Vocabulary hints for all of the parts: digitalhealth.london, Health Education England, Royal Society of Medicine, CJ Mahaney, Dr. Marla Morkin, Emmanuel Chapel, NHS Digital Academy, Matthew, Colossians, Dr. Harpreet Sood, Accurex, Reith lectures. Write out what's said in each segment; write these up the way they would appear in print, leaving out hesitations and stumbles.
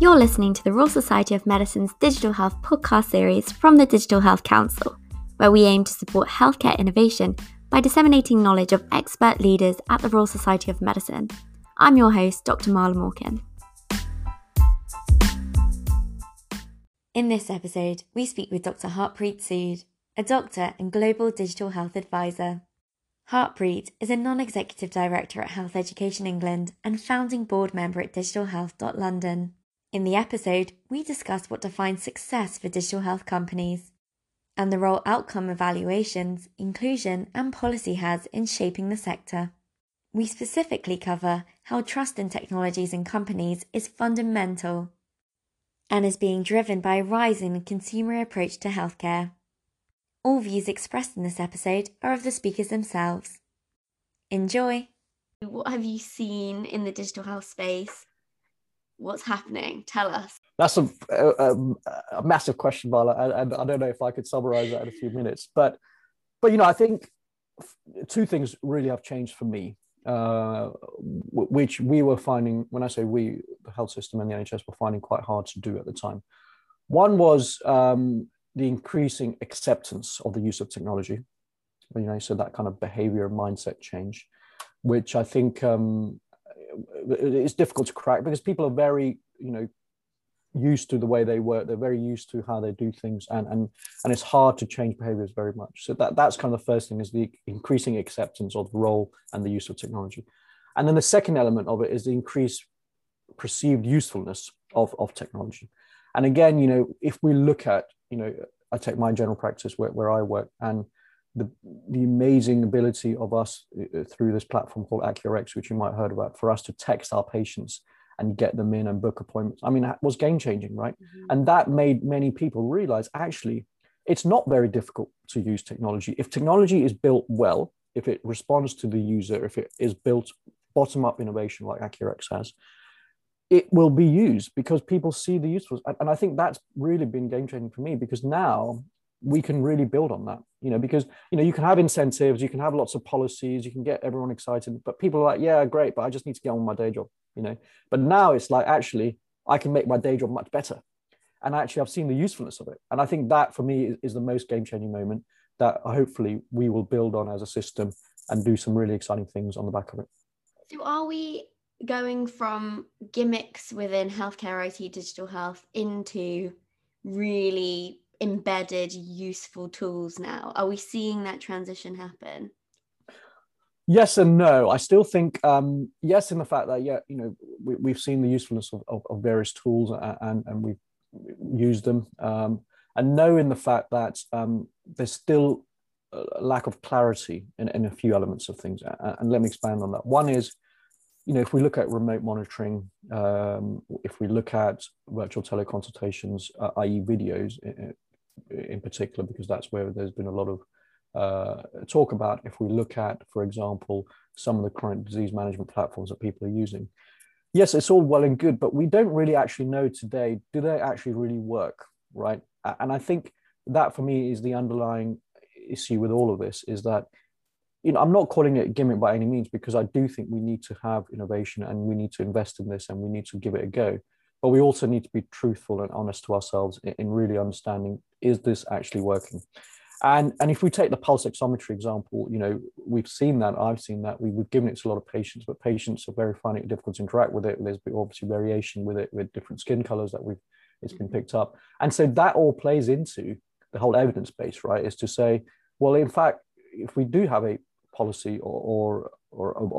You're listening to the Royal Society of Medicine's Digital Health podcast series from the Digital Health Council, where we aim to support healthcare innovation by disseminating knowledge of expert leaders at the Royal Society of Medicine. I'm your host, Dr. Marla Morkin. In this episode, we speak with Dr. Harpreet Sood, a doctor and global digital health advisor. Harpreet is a non-executive director at Health Education England and founding board member at digitalhealth.london. In the episode, we discuss what defines success for digital health companies and the role outcome evaluations, inclusion and policy has in shaping the sector. We specifically cover how trust in technologies and companies is fundamental and is being driven by a rise in the consumer approach to healthcare. All views expressed in this episode are of the speakers themselves. Enjoy! What have you seen in the digital health space? What's happening? Tell us. That's a massive question, Marla, and I don't know if I could summarize that in a few minutes. But you know, I think two things really have changed for me, which we were finding, when I say we, the health system and the NHS were finding quite hard to do at the time. One was the increasing acceptance of the use of technology, you know, so that kind of behavior mindset change, which I think it's difficult to crack because people are very, you know, used to the way they work. They're very used to how they do things, and it's hard to change behaviors very much. So that's kind of the first thing, is the increasing acceptance of the role and the use of technology. And then the second element of it is the increased perceived usefulness of technology. And again, you know, if we look at, you know, I take my general practice where I work, and the amazing ability of us through this platform called Accurex, which you might have heard about, for us to text our patients and get them in and book appointments. I mean, that was game-changing, right? Mm-hmm. And that made many people realize, actually, it's not very difficult to use technology. If technology is built well, if it responds to the user, if it is built bottom-up innovation like Accurex has, it will be used because people see the usefulness. And I think that's really been game-changing for me, because now we can really build on that, you know, because, you know, you can have incentives, you can have lots of policies, you can get everyone excited, but people are like, yeah, great, but I just need to get on with my day job, you know. But now it's like, actually, I can make my day job much better. And actually, I've seen the usefulness of it. And I think that, for me, is the most game-changing moment that hopefully we will build on as a system and do some really exciting things on the back of it. So are we going from gimmicks within healthcare, IT, digital health, into really embedded useful tools now? Are we seeing that transition happen? Yes and no. I still think yes, in the fact that, yeah, you know, we've seen the usefulness of various tools and we've used them, and no, in the fact that there's still a lack of clarity in a few elements of things. And let me expand on that. One is, you know, if we look at remote monitoring, if we look at virtual teleconsultations, i.e. videos in particular, because that's where there's been a lot of talk about. If we look at, for example, some of the current disease management platforms that people are using, yes, it's all well and good, but we don't really actually know today, do they actually really work, right? And I think that, for me, is the underlying issue with all of this, is that, you know, I'm not calling it a gimmick by any means, because I do think we need to have innovation and we need to invest in this and we need to give it a go. But we also need to be truthful and honest to ourselves in really understanding, is this actually working? And if we take the pulse oximetry example, you know, we've seen that, I've seen that, we've given it to a lot of patients, but patients are very finding it difficult to interact with it. There's obviously variation with it, with different skin colors that it's been picked up. And so that all plays into the whole evidence base, right? Is to say, well, in fact, if we do have a policy or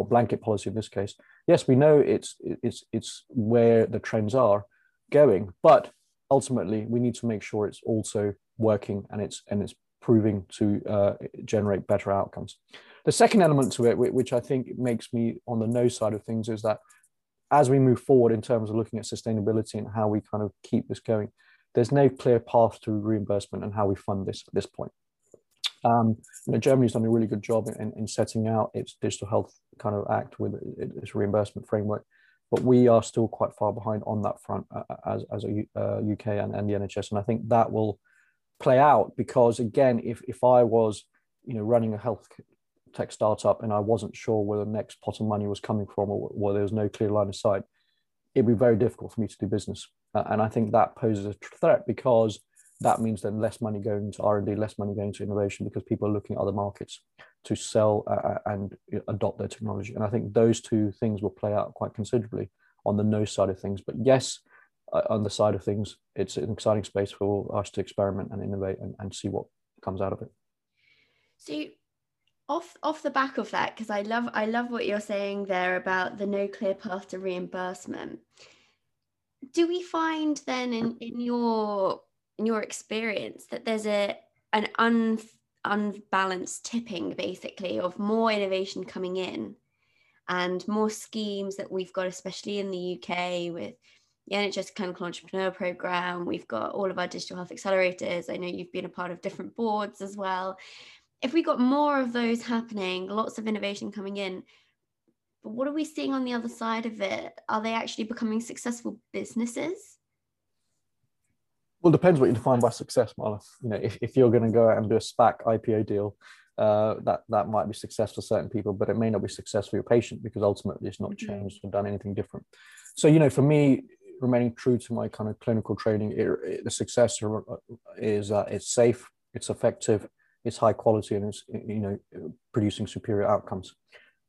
blanket policy in this case, yes, we know it's where the trends are going, but ultimately we need to make sure it's also working and it's proving to generate better outcomes. The second element to it, which I think makes me on the no side of things, is that as we move forward in terms of looking at sustainability and how we kind of keep this going, there's no clear path to reimbursement and how we fund this at this point. You know, Germany's done a really good job in setting out its Digital Health kind of Act with its reimbursement framework, but we are still quite far behind on that front as a UK and the NHS. And I think that will play out because, again, if I was, you know, running a health tech startup and I wasn't sure where the next pot of money was coming from or there was no clear line of sight, it'd be very difficult for me to do business. And I think that poses a threat, because that means then less money going to R&D, less money going to innovation, because people are looking at other markets to sell and adopt their technology. And I think those two things will play out quite considerably on the no side of things. But yes, on the side of things, it's an exciting space for us to experiment and innovate and see what comes out of it. So off the back of that, because I love what you're saying there about the no clear path to reimbursement. Do we find then in your experience that there's an unbalanced tipping, basically, of more innovation coming in and more schemes that we've got, especially in the UK with the NHS Clinical Entrepreneur Programme? We've got all of our digital health accelerators. I know you've been a part of different boards as well. If we got more of those happening, lots of innovation coming in, but what are we seeing on the other side of it? Are they actually becoming successful businesses? Well, it depends what you define by success, Marla. You know, if you're going to go out and do a SPAC IPO deal, that might be success for certain people, but it may not be success for your patient, because ultimately it's not changed or done anything different. So, you know, for me, remaining true to my kind of clinical training, the success is that it's safe, it's effective, it's high quality, and it's, you know, producing superior outcomes.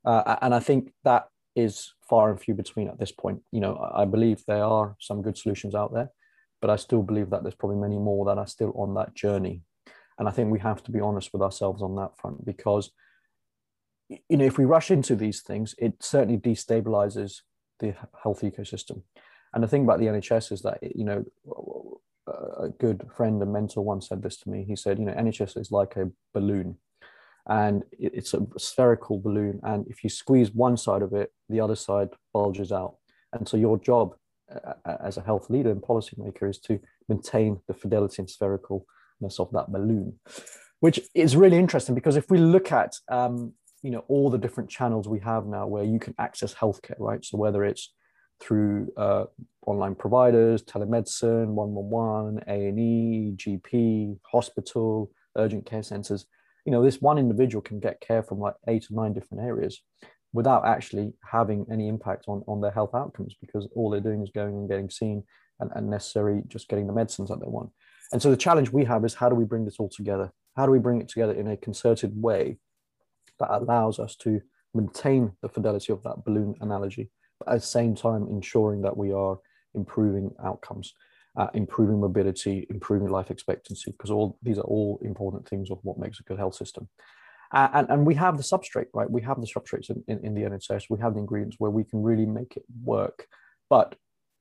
And I think that is far and few between at this point. You know, I believe there are some good solutions out there, but I still believe that there's probably many more that are still on that journey. And I think we have to be honest with ourselves on that front, because, you know, if we rush into these things, it certainly destabilizes the health ecosystem. And the thing about the NHS is that, you know, a good friend and mentor once said this to me. He said, you know, NHS is like a balloon, and it's a spherical balloon. And if you squeeze one side of it, the other side bulges out. And so your job as a health leader and policymaker is to maintain the fidelity and sphericalness of that balloon, which is really interesting, because if we look at, you know, all the different channels we have now where you can access healthcare, right? So whether it's through online providers, telemedicine, 111, A&E, GP, hospital, urgent care centers, you know, this one individual can get care from like 8 or 9 different areas without actually having any impact on their health outcomes, because all they're doing is going and getting seen and necessarily just getting the medicines that they want. And so the challenge we have is, how do we bring this all together? How do we bring it together in a concerted way that allows us to maintain the fidelity of that balloon analogy, but at the same time ensuring that we are improving outcomes, improving mobility, improving life expectancy, because all these are all important things of what makes a good health system. And we have the substrate, right? We have the substrates in the NHS. We have the ingredients where we can really make it work, but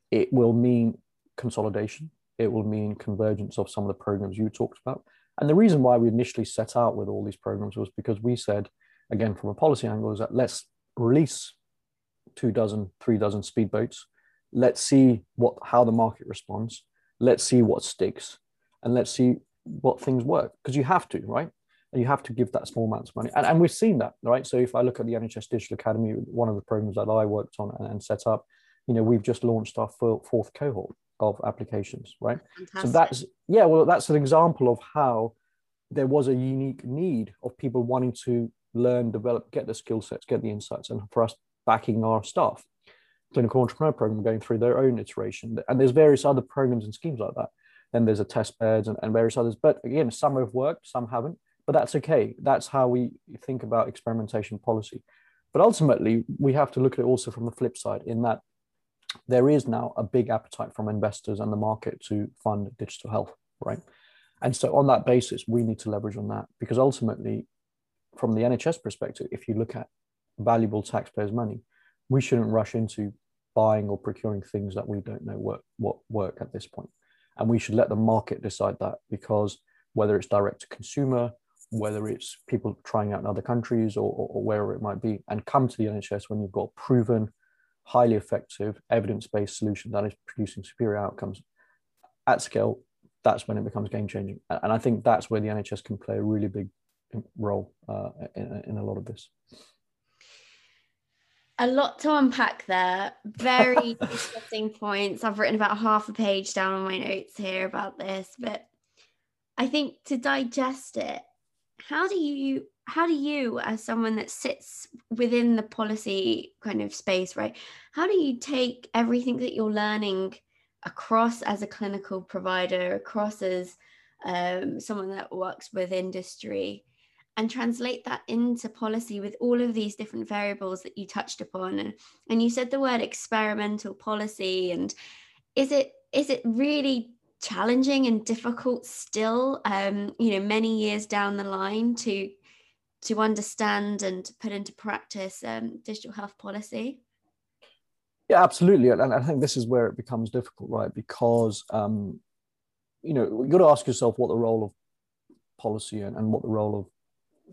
it will mean consolidation. It will mean convergence of some of the programs you talked about. And the reason why we initially set out with all these programs was because we said, again, from a policy angle, is that let's release 2 dozen, 3 dozen speedboats. Let's see how the market responds. Let's see what sticks, and let's see what things work, because you have to, right? And you have to give that small amount of money. And we've seen that, right? So if I look at the NHS Digital Academy, one of the programs that I worked on and set up, you know, we've just launched our fourth cohort of applications, right? Fantastic. So that's, yeah, well, that's an example of how there was a unique need of people wanting to learn, develop, get the skill sets, get the insights, and for us backing our staff. Clinical Entrepreneur Program going through their own iteration. And there's various other programs and schemes like that. Then there's a test beds and various others. But again, some have worked, some haven't, but that's okay. That's how we think about experimentation policy. But ultimately, we have to look at it also from the flip side, in that there is now a big appetite from investors and the market to fund digital health, right? And so on that basis, we need to leverage on that, because ultimately, from the NHS perspective, if you look at valuable taxpayers' money, we shouldn't rush into buying or procuring things that we don't know what work at this point. And we should let the market decide that, because whether it's direct to consumer, whether it's people trying out in other countries or wherever it might be, and come to the NHS when you've got proven, highly effective, evidence-based solution that is producing superior outcomes at scale, that's when it becomes game-changing. And I think that's where the NHS can play a really big role in a lot of this. A lot to unpack there. Very interesting points. I've written about half a page down on my notes here about this, but I think to digest it, how do you, as someone that sits within the policy kind of space, right? How do you take everything that you're learning across as a clinical provider, across as someone that works with industry, and translate that into policy with all of these different variables that you touched upon. And you said the word experimental policy, and is it really challenging and difficult still, many years down the line, to understand and to put into practice digital health policy? Yeah, absolutely. And I think this is where it becomes difficult, right? Because, you've got to ask yourself what the role of policy and what the role of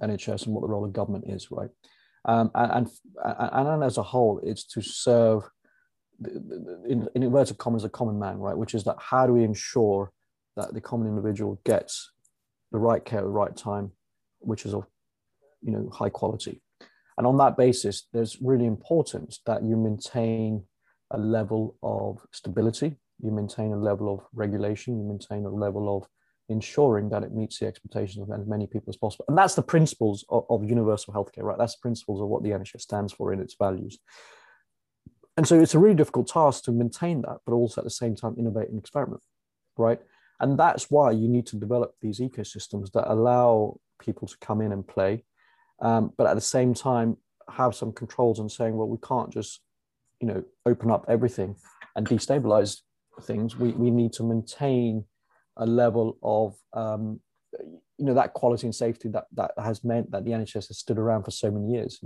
NHS and what the role of government is, right? And as a whole, it's to serve, in inverted commas, the common man, right? Which is that how do we ensure that the common individual gets the right care at the right time, which is of, high quality. And on that basis, there's really important that you maintain a level of stability, you maintain a level of regulation, you maintain a level of ensuring that it meets the expectations of as many people as possible. And that's the principles of universal healthcare, right? That's the principles of what the NHS stands for in its values. And so it's a really difficult task to maintain that, but also at the same time, innovate and experiment, right? And that's why you need to develop these ecosystems that allow people to come in and play, but at the same time, have some controls on saying, well, we can't just, open up everything and destabilize things. We need to maintain a level of, that quality and safety that has meant that the NHS has stood around for so many years.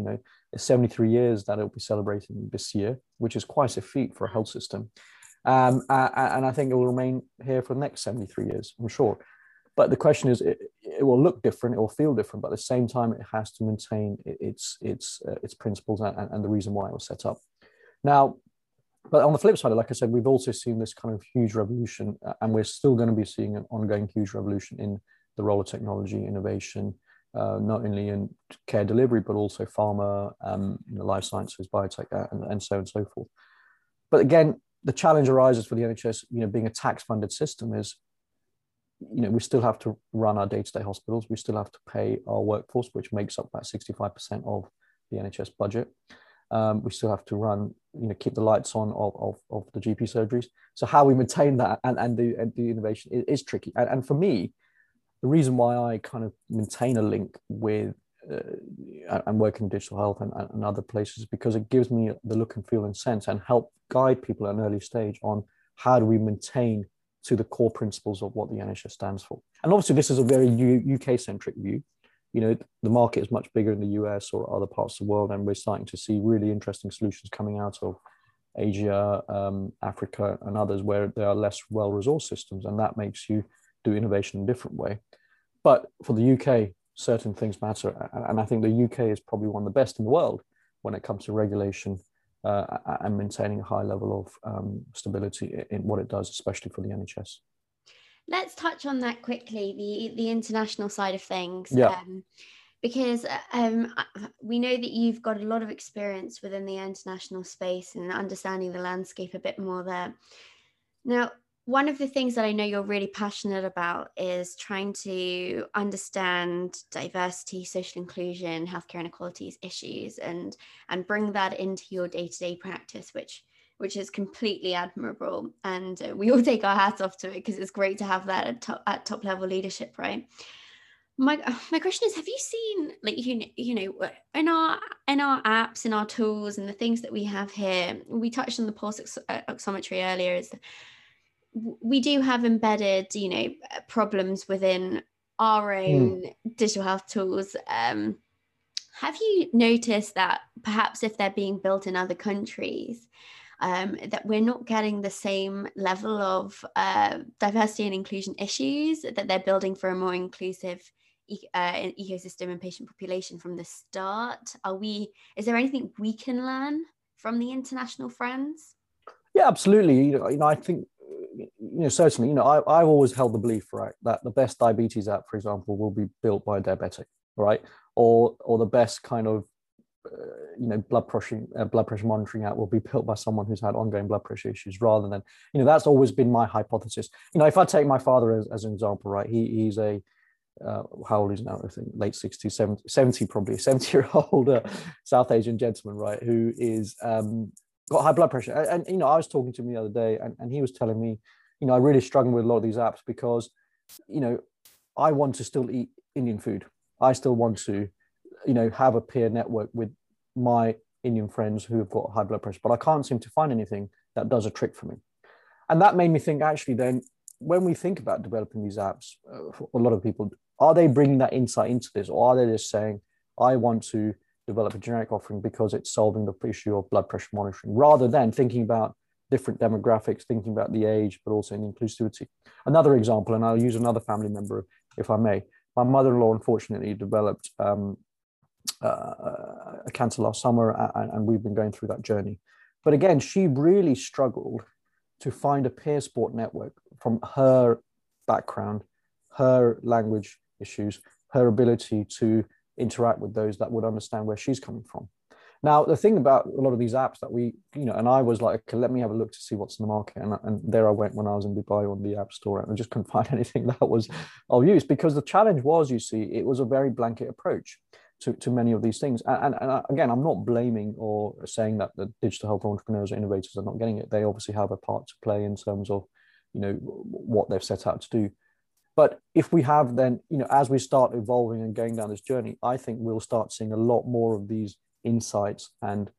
It's 73 years that it'll be celebrating this year, which is quite a feat for a health system. And I think it will remain here for the next 73 years, I'm sure. But the question is, it will look different, it will feel different, but at the same time, it has to maintain its principles and the reason why it was set up. Now, but on the flip side, like I said, we've also seen this kind of huge revolution, and we're still going to be seeing an ongoing huge revolution in the role of technology, innovation, not only in care delivery, but also pharma, life sciences, biotech, and so on and so forth. But again, the challenge arises for the NHS, being a tax-funded system is, we still have to run our day-to-day hospitals. We still have to pay our workforce, which makes up about 65% of the NHS budget. We still have to run, keep the lights on of the GP surgeries. So how we maintain that and the innovation is tricky. And for me, the reason why I kind of maintain a link with and work in digital health and other places, because it gives me the look and feel and sense and help guide people at an early stage on how do we maintain to the core principles of what the NHS stands for. And obviously this is a very UK-centric view. The market is much bigger in the US or other parts of the world, and we're starting to see really interesting solutions coming out of Asia, Africa, and others where there are less well-resourced systems, and that makes you do innovation in a different way. But for the UK, certain things matter, and I think the UK is probably one of the best in the world when it comes to regulation and maintaining a high level of stability in what it does, especially for the NHS. Let's touch on that quickly, the international side of things. Yeah. Because we know that you've got a lot of experience within the international space and understanding the landscape a bit more there. Now, one of the things that I know you're really passionate about is trying to understand diversity, social inclusion, healthcare inequalities issues, and bring that into your day-to-day practice, which is completely admirable. And we all take our hats off to it because it's great to have that at top level leadership, right? My question is, have you seen, like, in our apps, in our tools and the things that we have here, we touched on the pulse oximetry earlier, is that we do have embedded, problems within our own digital health tools. Have you noticed that perhaps if they're being built in other countries, that we're not getting the same level of diversity and inclusion issues, that they're building for a more inclusive ecosystem and patient population from the start? Is there anything we can learn from the international friends? Yeah, absolutely. I think, certainly, I've always held the belief, right, that the best diabetes app, for example, will be built by a diabetic, right? Or the best kind of, blood pressure monitoring app will be built by someone who's had ongoing blood pressure issues, rather than, that's always been my hypothesis. If I take my father as an example, right, he's a, how old is now? I think late 60s, 70 probably, 70-year-old South Asian gentleman, right, who is got high blood pressure. And you know, I was talking to him the other day, and he was telling me, you know, I really struggle with a lot of these apps because, you know, I want to still eat Indian food. I still want to, you know, have a peer network with my Indian friends who have got high blood pressure, but I can't seem to find anything that does a trick for me. And that made me think, actually, then when we think about developing these apps, for a lot of people, are they bringing that insight into this, or are they just saying, I want to develop a generic offering because it's solving the issue of blood pressure monitoring, rather than thinking about different demographics, thinking about the age, but also in inclusivity. Another example, and I'll use another family member if I may. My mother-in-law, unfortunately, developed a cancer last summer, and we've been going through that journey. But again, she really struggled to find a peer support network from her background, her language issues, her ability to interact with those that would understand where she's coming from. Now, the thing about a lot of these apps that we, you know, and I was like, okay, let me have a look to see what's in the market. And there I went when I was in Dubai on the app store, and I just couldn't find anything that was of use, because the challenge was, you see, it was a very blanket approach to many of these things. And again, I'm not blaming or saying that the digital health entrepreneurs or innovators are not getting it. They obviously have a part to play in terms of, you know, what they've set out to do. But if we have then, you know, as we start evolving and going down this journey, I think we'll start seeing a lot more of these insights and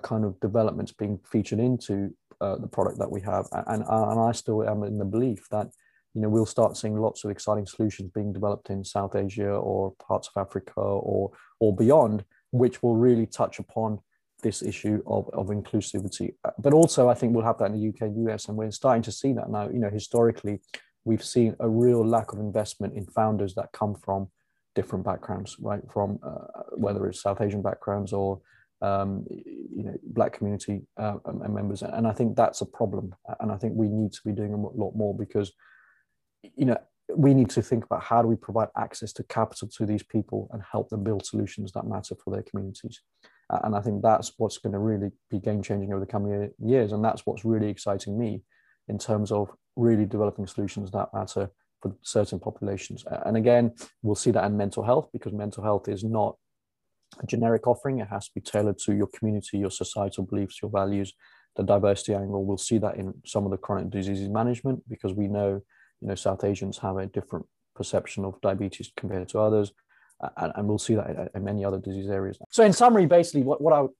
kind of developments being featured into the product that we have. And I still am in the belief that, you know, we'll start seeing lots of exciting solutions being developed in South Asia or parts of Africa or beyond, which will really touch upon this issue of inclusivity. But also I think we'll have that in the UK, US, and we're starting to see that now. You know, historically, we've seen a real lack of investment in founders that come from different backgrounds, right? From whether it's South Asian backgrounds or you know, Black community members, and I think that's a problem. And I think we need to be doing a lot more, because you know, we need to think about how do we provide access to capital to these people and help them build solutions that matter for their communities. And I think that's what's going to really be game changing over the coming years, and that's what's really exciting me in terms of really developing solutions that matter for certain populations. And again, we'll see that in mental health, because mental health is not a generic offering. It has to be tailored to your community, your societal beliefs, your values, the diversity angle. We'll see that in some of the chronic diseases management, because we know, you know, South Asians have a different perception of diabetes compared to others. And we'll see that in many other disease areas. So in summary, basically, what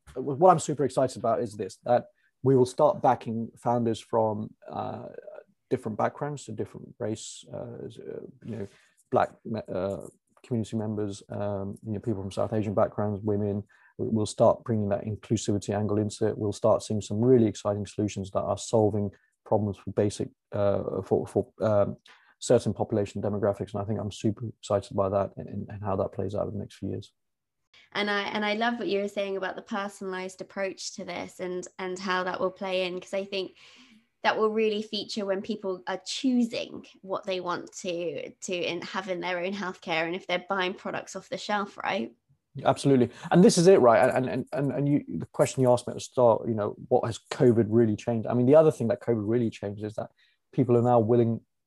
I'm super excited about is this, that we will start backing founders from different backgrounds, to different race, you know, Black community members, you know, people from South Asian backgrounds, women. We'll start bringing that inclusivity angle into it. We'll start seeing some really exciting solutions that are solving problems for basic, for certain population demographics. And I think I'm super excited by that and how that plays out over the next few years. And I love what you were saying about the personalized approach to this and how that will play in, because I think that will really feature when people are choosing what they want to have in their own healthcare, and if they're buying products off the shelf, right? Absolutely. And this is it, right? And you, the question you asked me at the start, you know, what has COVID really changed? I mean, the other thing that COVID really changed is that people are now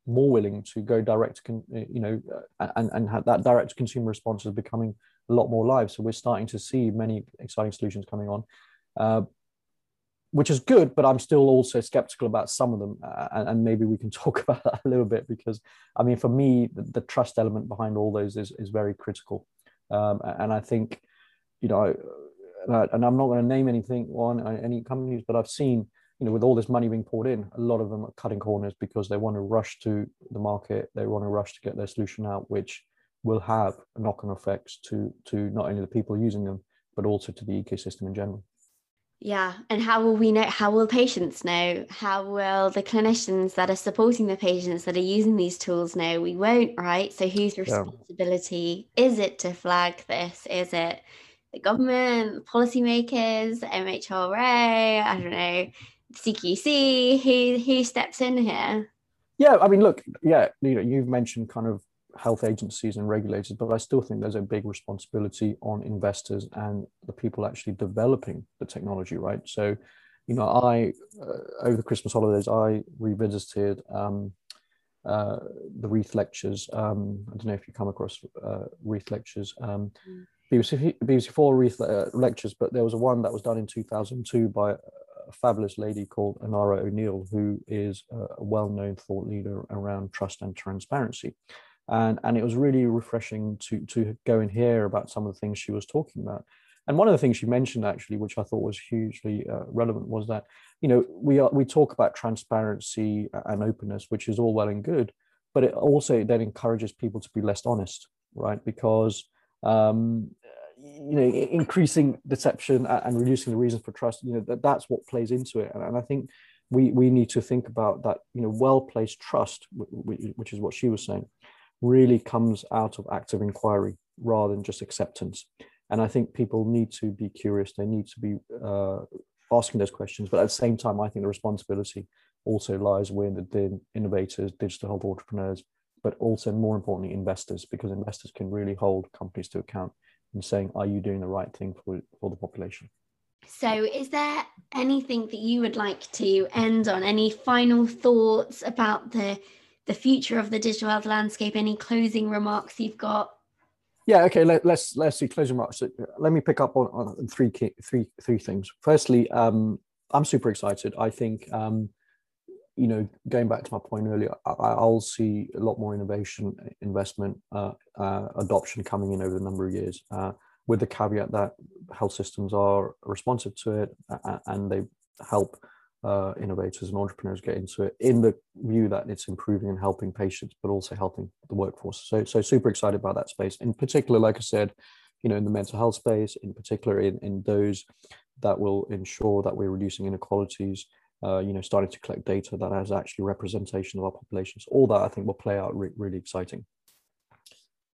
more willing to go direct to, you know, and have that direct to consumer response is becoming a lot more live. So we're starting to see many exciting solutions coming on. Which is good, but I'm still also skeptical about some of them. And maybe we can talk about that a little bit, because, I mean, for me, the trust element behind all those is very critical. And I think, you know, and I'm not going to name anything on any companies, but I've seen, you know, with all this money being poured in, a lot of them are cutting corners because they want to rush to the market. They want to rush to get their solution out, which will have knock-on effects to not only the people using them, but also to the ecosystem in general. Yeah. And how will we know? How will patients know? How will the clinicians that are supporting the patients that are using these tools know? We won't, right? So whose responsibility is it to flag this? Is it the government, the policymakers, the MHRA, I don't know, CQC? Who steps in here? Yeah, I mean, look, yeah, you know, you've mentioned kind of health agencies and regulators, but I still think there's a big responsibility on investors and the people actually developing the technology, right? So, you know, I, over the Christmas holidays, I revisited the Reith lectures. I don't know if you come across Reith lectures, BBC4 Reith lectures, but there was one that was done in 2002 by a fabulous lady called Onora O'Neill, who is a well-known thought leader around trust and transparency. And it was really refreshing to go and hear about some of the things she was talking about. And one of the things she mentioned, actually, which I thought was hugely relevant, was that, you know, we talk about transparency and openness, which is all well and good, but it also then encourages people to be less honest, right? Because, you know, increasing deception and reducing the reasons for trust, you know, that's what plays into it. And I think we need to think about that, you know, well-placed trust, which is what she was saying, really comes out of active inquiry rather than just acceptance. And I think people need to be curious. They need to be asking those questions. But at the same time, I think the responsibility also lies with the innovators, digital health entrepreneurs, but also, more importantly, investors, because investors can really hold companies to account in saying, are you doing the right thing for the population? So is there anything that you would like to end on? Any final thoughts about the future of the digital health landscape? Any closing remarks you've got? Yeah, okay, let's do closing remarks. So let me pick up on three things. Firstly, I'm super excited. I think, you know, going back to my point earlier, I'll see a lot more innovation, investment, adoption coming in over the number of years, with the caveat that health systems are responsive to it and they help innovators and entrepreneurs get into it, in the view that it's improving and helping patients, but also helping the workforce. So super excited about that space. In particular, like I said, you know, in the mental health space, in particular in those that will ensure that we're reducing inequalities, you know, starting to collect data that has actually representation of our populations. All that I think will play out really exciting.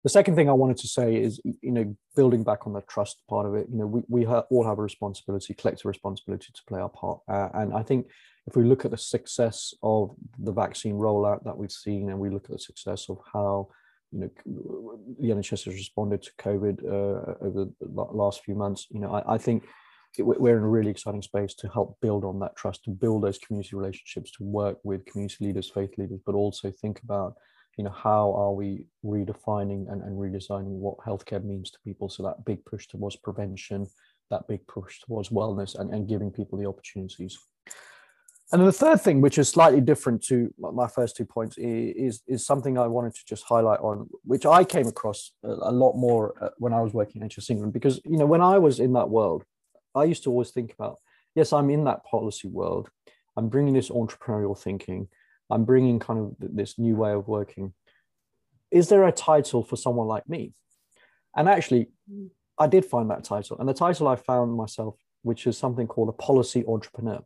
The second thing I wanted to say is, you know, building back on the trust part of it, you know, we all have a responsibility, collective responsibility to play our part. And I think if we look at the success of the vaccine rollout that we've seen, and we look at the success of how, you know, the NHS has responded to COVID over the last few months, you know, I think we're in a really exciting space to help build on that trust, to build those community relationships, to work with community leaders, faith leaders, but also think about, you know, how are we redefining and redesigning what healthcare means to people? So that big push towards prevention, that big push towards wellness, and giving people the opportunities. And then the third thing, which is slightly different to my first 2 points, is something I wanted to just highlight on, which I came across a lot more when I was working at NHS England, because, you know, when I was in that world, I used to always think about, yes, I'm in that policy world, I'm bringing this entrepreneurial thinking, I'm bringing kind of this new way of working. Is there a title for someone like me? And actually, I did find that title. And the title I found myself, which is something called a policy entrepreneur.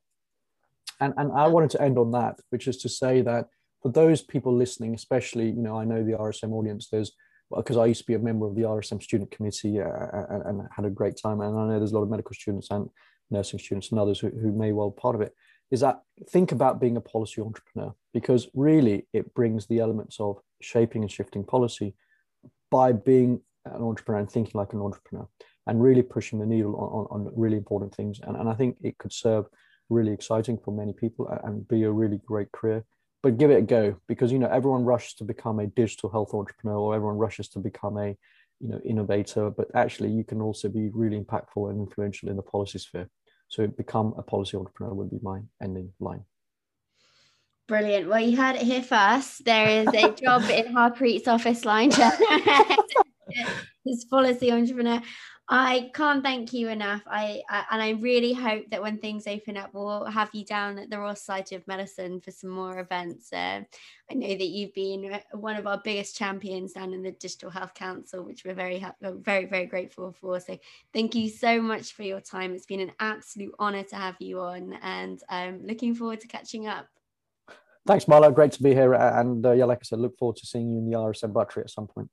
And I wanted to end on that, which is to say that for those people listening, especially, you know, I know the RSM audience, there's, because I used to be a member of the RSM student committee and had a great time. And I know there's a lot of medical students and nursing students and others who may well be part of it. Is that think about being a policy entrepreneur, because really it brings the elements of shaping and shifting policy by being an entrepreneur and thinking like an entrepreneur and really pushing the needle on really important things. And I think it could serve really exciting for many people and be a really great career, but give it a go, because, you know, everyone rushes to become a digital health entrepreneur, or everyone rushes to become a, you know, innovator, but actually you can also be really impactful and influential in the policy sphere. So become a policy entrepreneur would be my ending line. Brilliant. Well, you heard it here first. There is a job in Harpreet's office line. This policy entrepreneur. I can't thank you enough. I really hope that when things open up, we'll have you down at the Royal Society of Medicine for some more events. I know that you've been one of our biggest champions down in the Digital Health Council, which we're very grateful for. So thank you so much for your time. It's been an absolute honor to have you on, and I'm looking forward to catching up. Thanks, Marla. Great to be here. And yeah, like I said, look forward to seeing you in the RSM Buttery at some point.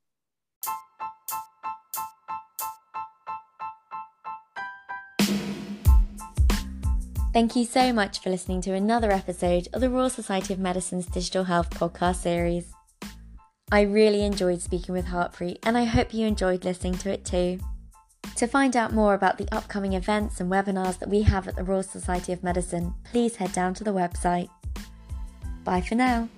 Thank you so much for listening to another episode of the Royal Society of Medicine's Digital Health podcast series. I really enjoyed speaking with Harpreet, and I hope you enjoyed listening to it too. To find out more about the upcoming events and webinars that we have at the Royal Society of Medicine, please head down to the website. Bye for now.